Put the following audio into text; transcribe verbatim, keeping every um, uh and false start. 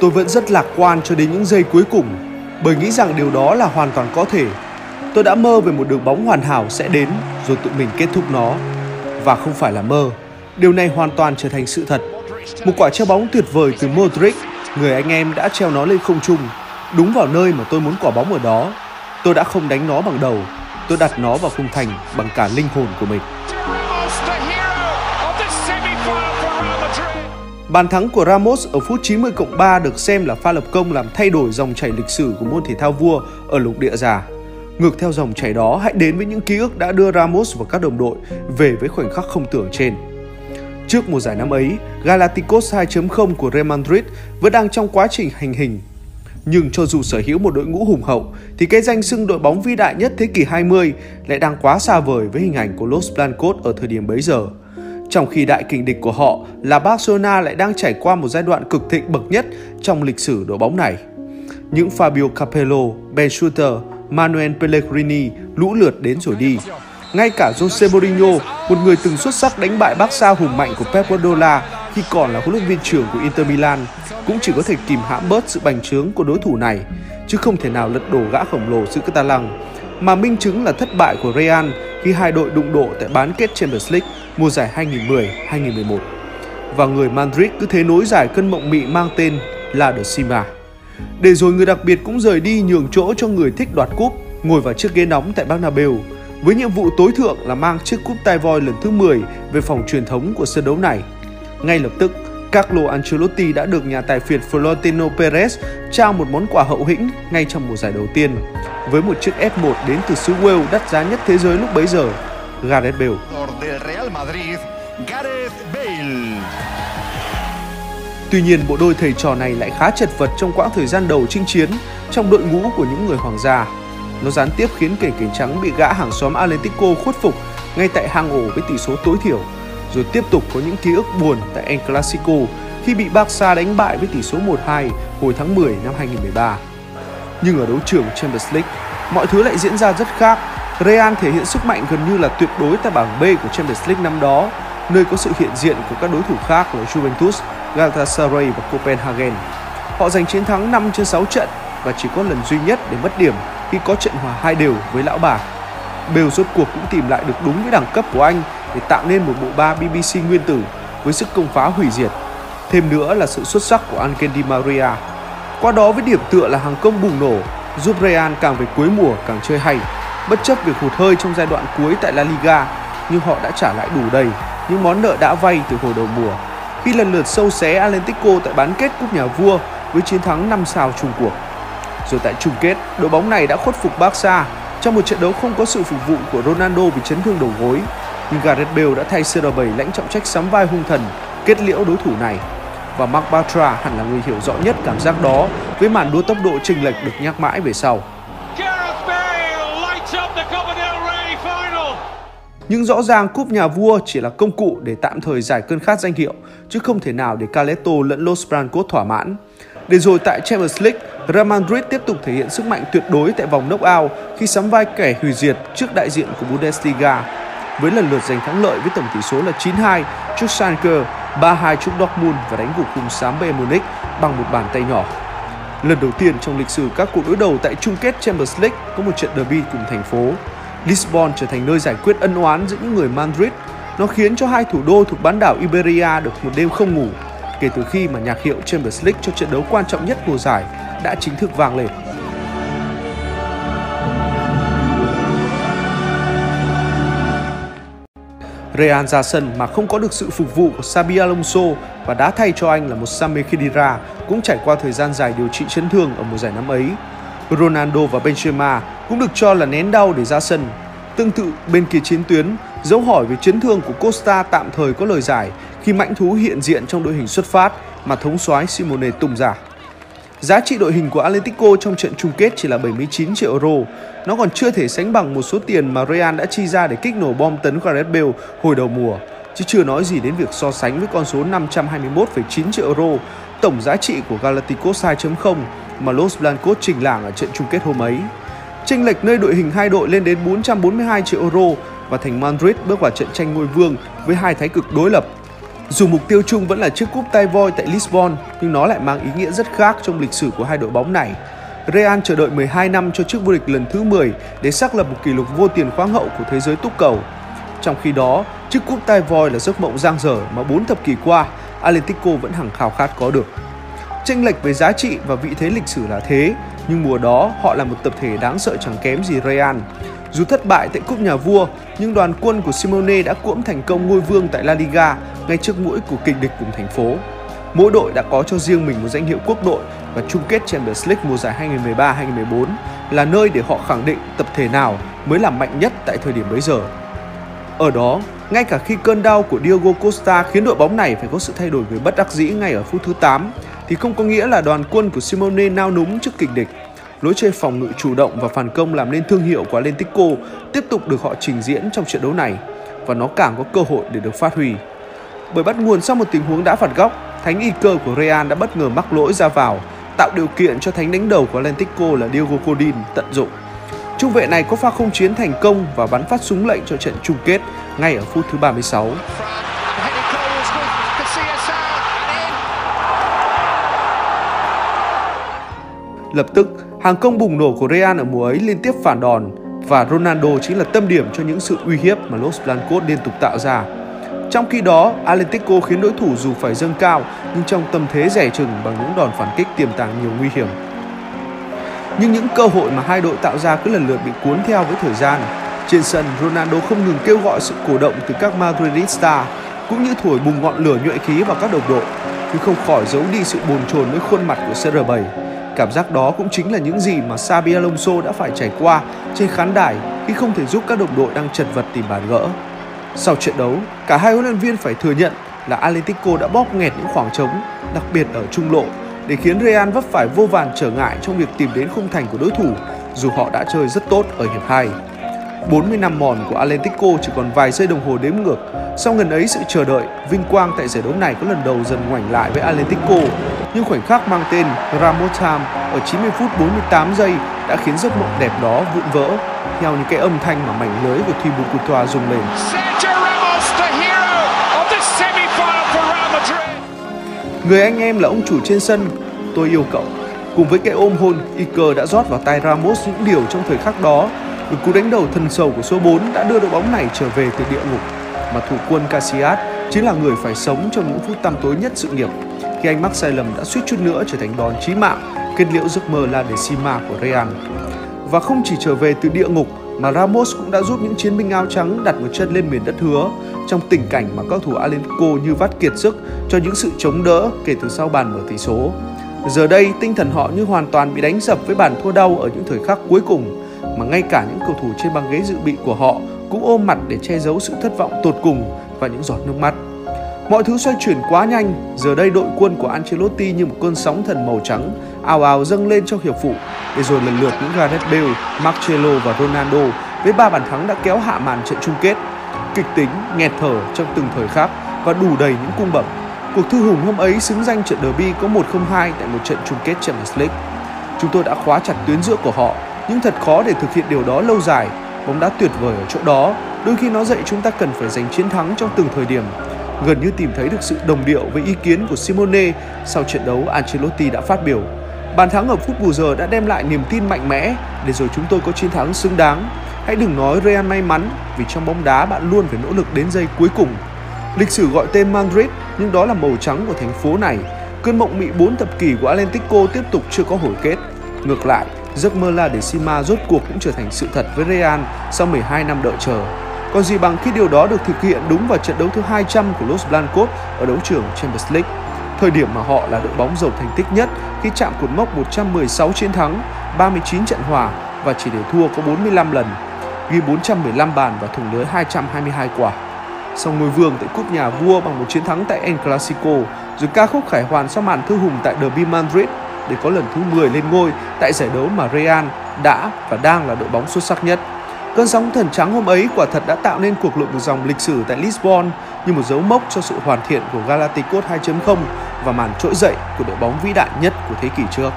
tôi vẫn rất lạc quan cho đến những giây cuối cùng, bởi nghĩ rằng điều đó là hoàn toàn có thể. Tôi đã mơ về một đường bóng hoàn hảo sẽ đến rồi tụi mình kết thúc nó. Và không phải là mơ, điều này hoàn toàn trở thành sự thật. Một quả treo bóng tuyệt vời từ Modric, người anh em đã treo nó lên không trung, đúng vào nơi mà tôi muốn quả bóng ở đó. Tôi đã không đánh nó bằng đầu, tôi đặt nó vào khung thành bằng cả linh hồn của mình. Bàn thắng của Ramos ở phút chín mươi cộng ba được xem là pha lập công làm thay đổi dòng chảy lịch sử của môn thể thao vua ở lục địa già. Ngược theo dòng chảy đó, hãy đến với những ký ức đã đưa Ramos và các đồng đội về với khoảnh khắc không tưởng trên. Trước mùa giải năm ấy, Galacticos hai chấm không của Real Madrid vẫn đang trong quá trình hành hình. Nhưng cho dù sở hữu một đội ngũ hùng hậu, thì cái danh xưng đội bóng vĩ đại nhất thế kỷ hai mươi lại đang quá xa vời với hình ảnh của Los Blancos ở thời điểm bấy giờ. Trong khi đại kình địch của họ là Barcelona lại đang trải qua một giai đoạn cực thịnh bậc nhất trong lịch sử đội bóng này. Những Fabio Capello, Ben Schutter, Manuel Pellegrini lũ lượt đến rồi đi. Ngay cả Jose Mourinho, một người từng xuất sắc đánh bại Barca hùng mạnh của Pep Guardiola khi còn là huấn luyện viên trưởng của Inter Milan, cũng chỉ có thể kìm hãm bớt sự bành trướng của đối thủ này, chứ không thể nào lật đổ gã khổng lồ xứ Catalan. Mà minh chứng là thất bại của Real khi hai đội đụng độ tại bán kết Champions League mùa giải hai nghìn mười hai nghìn mười một. Và người Madrid cứ thế nối giải cơn mộng mị mang tên La Décima. Để rồi người đặc biệt cũng rời đi nhường chỗ cho người thích đoạt cúp, ngồi vào chiếc ghế nóng tại Bernabeu với nhiệm vụ tối thượng là mang chiếc cúp tay voi lần thứ mười về phòng truyền thống của sân đấu này. Ngay lập tức, Carlo Ancelotti đã được nhà tài phiệt Florentino Perez trao một món quà hậu hĩnh ngay trong mùa giải đầu tiên, với một chiếc ép một đến từ xứ Wales đắt giá nhất thế giới lúc bấy giờ, Gareth Bale. Tuy nhiên, bộ đôi thầy trò này lại khá chật vật trong quãng thời gian đầu chinh chiến trong đội ngũ của những người hoàng gia. Nó gián tiếp khiến kẻ cánh trắng bị gã hàng xóm Atletico khuất phục ngay tại hang ổ với tỷ số tối thiểu, rồi tiếp tục có những ký ức buồn tại El Clasico khi bị Barca đánh bại với tỷ số một hai hồi tháng mười năm hai nghìn mười ba. Nhưng ở đấu trường Champions League, mọi thứ lại diễn ra rất khác. Real thể hiện sức mạnh gần như là tuyệt đối tại bảng B của Champions League năm đó, nơi có sự hiện diện của các đối thủ khác là Juventus, Galatasaray và Copenhagen. Họ giành chiến thắng năm trên sáu trận và chỉ có lần duy nhất để mất điểm khi có trận hòa hai đều với lão bà. Bale rốt cuộc cũng tìm lại được đúng với đẳng cấp của anh để tạo nên một bộ ba bê bê xê nguyên tử với sức công phá hủy diệt. Thêm nữa là sự xuất sắc của Angel Di Maria. Qua đó với điểm tựa là hàng công bùng nổ, giúp Real càng về cuối mùa càng chơi hay. Bất chấp việc hụt hơi trong giai đoạn cuối tại La Liga, nhưng họ đã trả lại đủ đầy những món nợ đã vay từ hồi đầu mùa, khi lần lượt sâu xé Atletico tại bán kết Cúp Nhà Vua với chiến thắng năm sao chung cuộc. Rồi tại chung kết, đội bóng này đã khuất phục Barca trong một trận đấu không có sự phục vụ của Ronaldo vì chấn thương đầu gối, nhưng Gareth Bale đã thay xê rờ bảy lãnh trọng trách sắm vai hung thần kết liễu đối thủ này. Và Mark Bartra hẳn là người hiểu rõ nhất cảm giác đó với màn đua tốc độ chênh lệch được nhắc mãi về sau. Nhưng rõ ràng Cúp Nhà Vua chỉ là công cụ để tạm thời giải cơn khát danh hiệu, chứ không thể nào để Carleto lẫn Los Blancos thỏa mãn. Để rồi tại Champions League, Real Madrid tiếp tục thể hiện sức mạnh tuyệt đối tại vòng knock-out khi sắm vai kẻ hủy diệt trước đại diện của Bundesliga, với lần lượt giành thắng lợi với tổng tỷ số là chín hai trước Schalke, ba hai trước Dortmund và đánh gục khung xám Bayern Munich bằng một bàn tay nhỏ. Lần đầu tiên trong lịch sử các cuộc đối đầu tại chung kết Champions League có một trận derby cùng thành phố. Lisbon trở thành nơi giải quyết ân oán giữa những người Madrid. Nó khiến cho hai thủ đô thuộc bán đảo Iberia được một đêm không ngủ kể từ khi mà nhạc hiệu Champions League cho trận đấu quan trọng nhất mùa giải đã chính thức vang lên. Real ra sân mà không có được sự phục vụ của Xabi Alonso và đá thay cho anh là một Sami Khedira cũng trải qua thời gian dài điều trị chấn thương ở mùa giải năm ấy. Ronaldo và Benzema cũng được cho là nén đau để ra sân. Tương tự bên kia chiến tuyến, dấu hỏi về chấn thương của Costa tạm thời có lời giải khi mãnh thú hiện diện trong đội hình xuất phát mà thống soái Simone tung ra. Giá trị đội hình của Atletico trong trận chung kết chỉ là bảy mươi chín triệu euro. Nó còn chưa thể sánh bằng một số tiền mà Real đã chi ra để kích nổ bom tấn Gareth Bale hồi đầu mùa, chứ chưa nói gì đến việc so sánh với con số năm trăm hai mươi mốt phẩy chín triệu euro tổng giá trị của Galacticos hai chấm không mà Los Blancos trình làng ở trận chung kết hôm ấy. Chênh lệch nơi đội hình hai đội lên đến bốn trăm bốn mươi hai triệu euro và thành Madrid bước vào trận tranh ngôi vương với hai thái cực đối lập. Dù mục tiêu chung vẫn là chiếc cúp tay voi tại Lisbon, nhưng nó lại mang ý nghĩa rất khác trong lịch sử của hai đội bóng này. Real chờ đợi mười hai năm cho chiếc vô địch lần thứ mười để xác lập một kỷ lục vô tiền khoáng hậu của thế giới túc cầu. Trong khi đó, chiếc cúp tay voi là giấc mộng dang dở mà bốn thập kỷ qua, Atletico vẫn hằng khao khát có được. Chênh lệch về giá trị và vị thế lịch sử là thế, nhưng mùa đó họ là một tập thể đáng sợ chẳng kém gì Real. Dù thất bại tại cúp nhà vua, nhưng đoàn quân của Simone đã cưỡng thành công ngôi vương tại La Liga ngay trước mũi của kình địch cùng thành phố. Mỗi đội đã có cho riêng mình một danh hiệu quốc đội và chung kết Champions League mùa giải hai nghìn không trăm mười ba hai nghìn không trăm mười bốn là nơi để họ khẳng định tập thể nào mới là mạnh nhất tại thời điểm bấy giờ. Ở đó, ngay cả khi cơn đau của Diego Costa khiến đội bóng này phải có sự thay đổi về bất đắc dĩ ngay ở phút thứ tám, thì không có nghĩa là đoàn quân của Simone nao núng trước kình địch. Lối chơi phòng ngự chủ động và phản công làm nên thương hiệu của Atletico tiếp tục được họ trình diễn trong trận đấu này, và nó càng có cơ hội để được phát huy. Bởi bắt nguồn sau một tình huống đã phạt góc, thánh Iker của Real đã bất ngờ mắc lỗi ra vào, tạo điều kiện cho thánh đánh đầu của Atletico là Diego Godin tận dụng. Trung vệ này có pha không chiến thành công và bắn phát súng lệnh cho trận chung kết ngay ở phút thứ ba mươi sáu. Lập tức, hàng công bùng nổ của Real ở mùa ấy liên tiếp phản đòn và Ronaldo chính là tâm điểm cho những sự uy hiếp mà Los Blancos liên tục tạo ra. Trong khi đó, Atletico khiến đối thủ dù phải dâng cao nhưng trong tâm thế dè chừng bằng những đòn phản kích tiềm tàng nhiều nguy hiểm. Nhưng những cơ hội mà hai đội tạo ra cứ lần lượt bị cuốn theo với thời gian. Trên sân, Ronaldo không ngừng kêu gọi sự cổ động từ các Madridista cũng như thổi bùng ngọn lửa nhuệ khí vào các đồng đội, nhưng không khỏi giấu đi sự bồn chồn với khuôn mặt của xê rờ bảy. Cảm giác đó cũng chính là những gì mà Xabi Alonso đã phải trải qua trên khán đài khi không thể giúp các đồng đội đang chật vật tìm bàn gỡ. Sau trận đấu, cả hai huấn luyện viên phải thừa nhận là Atletico đã bóp nghẹt những khoảng trống, đặc biệt ở trung lộ, để khiến Real vấp phải vô vàn trở ngại trong việc tìm đến khung thành của đối thủ, dù họ đã chơi rất tốt ở hiệp hai. bốn mươi năm mòn của Atletico chỉ còn vài giây đồng hồ đếm ngược, sau gần ấy sự chờ đợi, vinh quang tại giải đấu này có lần đầu dần ngoảnh lại với Atletico, nhưng khoảnh khắc mang tên Ramos Time ở chín mươi phút bốn mươi tám giây đã khiến giấc mộng đẹp đó vụn vỡ, theo những cái âm thanh mà mảnh lưới của Thibaut Courtois rung lên. Người anh em là ông chủ trên sân, tôi yêu cậu. Cùng với cái ôm hôn, Iker đã rót vào tai Ramos những điều trong thời khắc đó. Một cú đánh đầu thần sầu của số bốn đã đưa đội bóng này trở về từ địa ngục, mà thủ quân Casillas chính là người phải sống trong những phút tăm tối nhất sự nghiệp, khi anh mắc sai lầm đã suýt chút nữa trở thành đòn chí mạng, kết liễu giấc mơ La Décima của Real. Và không chỉ trở về từ địa ngục, mà Ramos cũng đã giúp những chiến binh áo trắng đặt một chân lên miền đất hứa, trong tình cảnh mà các thủ Atletico như vắt kiệt sức cho những sự chống đỡ kể từ sau bàn mở tỷ số. Giờ đây, tinh thần họ như hoàn toàn bị đánh sập với bàn thua đau ở những thời khắc cuối cùng, mà ngay cả những cầu thủ trên băng ghế dự bị của họ cũng ôm mặt để che giấu sự thất vọng tột cùng và những giọt nước mắt. Mọi thứ xoay chuyển quá nhanh, giờ đây đội quân của Ancelotti như một cơn sóng thần màu trắng ào ào dâng lên trong hiệp phụ, để rồi lần lượt những Gareth Bale, Marcelo và Ronaldo với ba bàn thắng đã kéo hạ màn trận chung kết. Kịch tính, nghẹt thở trong từng thời khắc và đủ đầy những cung bậc. Cuộc thư hùng hôm ấy xứng danh trận derby có một không hai tại một trận chung kết Champions League. Chúng tôi đã khóa chặt tuyến giữa của họ, nhưng thật khó để thực hiện điều đó lâu dài. Bóng đá tuyệt vời ở chỗ đó, đôi khi nó dạy chúng ta cần phải giành chiến thắng trong từng thời điểm. Gần như tìm thấy được sự đồng điệu với ý kiến của Simone sau trận đấu Ancelotti đã phát biểu. Bàn thắng ở phút bù giờ đã đem lại niềm tin mạnh mẽ, để rồi chúng tôi có chiến thắng xứng đáng. Hãy đừng nói Real may mắn, vì trong bóng đá bạn luôn phải nỗ lực đến giây cuối cùng. Lịch sử gọi tên Madrid, nhưng đó là màu trắng của thành phố này. Cơn mộng mị bốn thập kỷ của Atletico tiếp tục chưa có hồi kết. Ngược lại, giấc mơ La Décima rốt cuộc cũng trở thành sự thật với Real sau mười hai năm đợi chờ. Còn gì bằng khi điều đó được thực hiện đúng vào trận đấu thứ hai trăm của Los Blancos ở đấu trường Champions League, thời điểm mà họ là đội bóng giàu thành tích nhất khi chạm cột mốc một trăm mười sáu chiến thắng, ba mươi chín trận hòa và chỉ để thua có bốn mươi lăm lần, ghi bốn trăm mười lăm bàn và thủng lưới hai trăm hai mươi hai quả. Sau ngôi vương tại cúp nhà vua bằng một chiến thắng tại El Clasico, rồi ca khúc khải hoàn sau màn thư hùng tại derby Madrid, để có lần thứ mười lên ngôi tại giải đấu mà Real đã và đang là đội bóng xuất sắc nhất. Cơn sóng thần trắng hôm ấy quả thật đã tạo nên cuộc lội ngược dòng lịch sử tại Lisbon, như một dấu mốc cho sự hoàn thiện của Galacticos hai chấm không và màn trỗi dậy của đội bóng vĩ đại nhất của thế kỷ trước.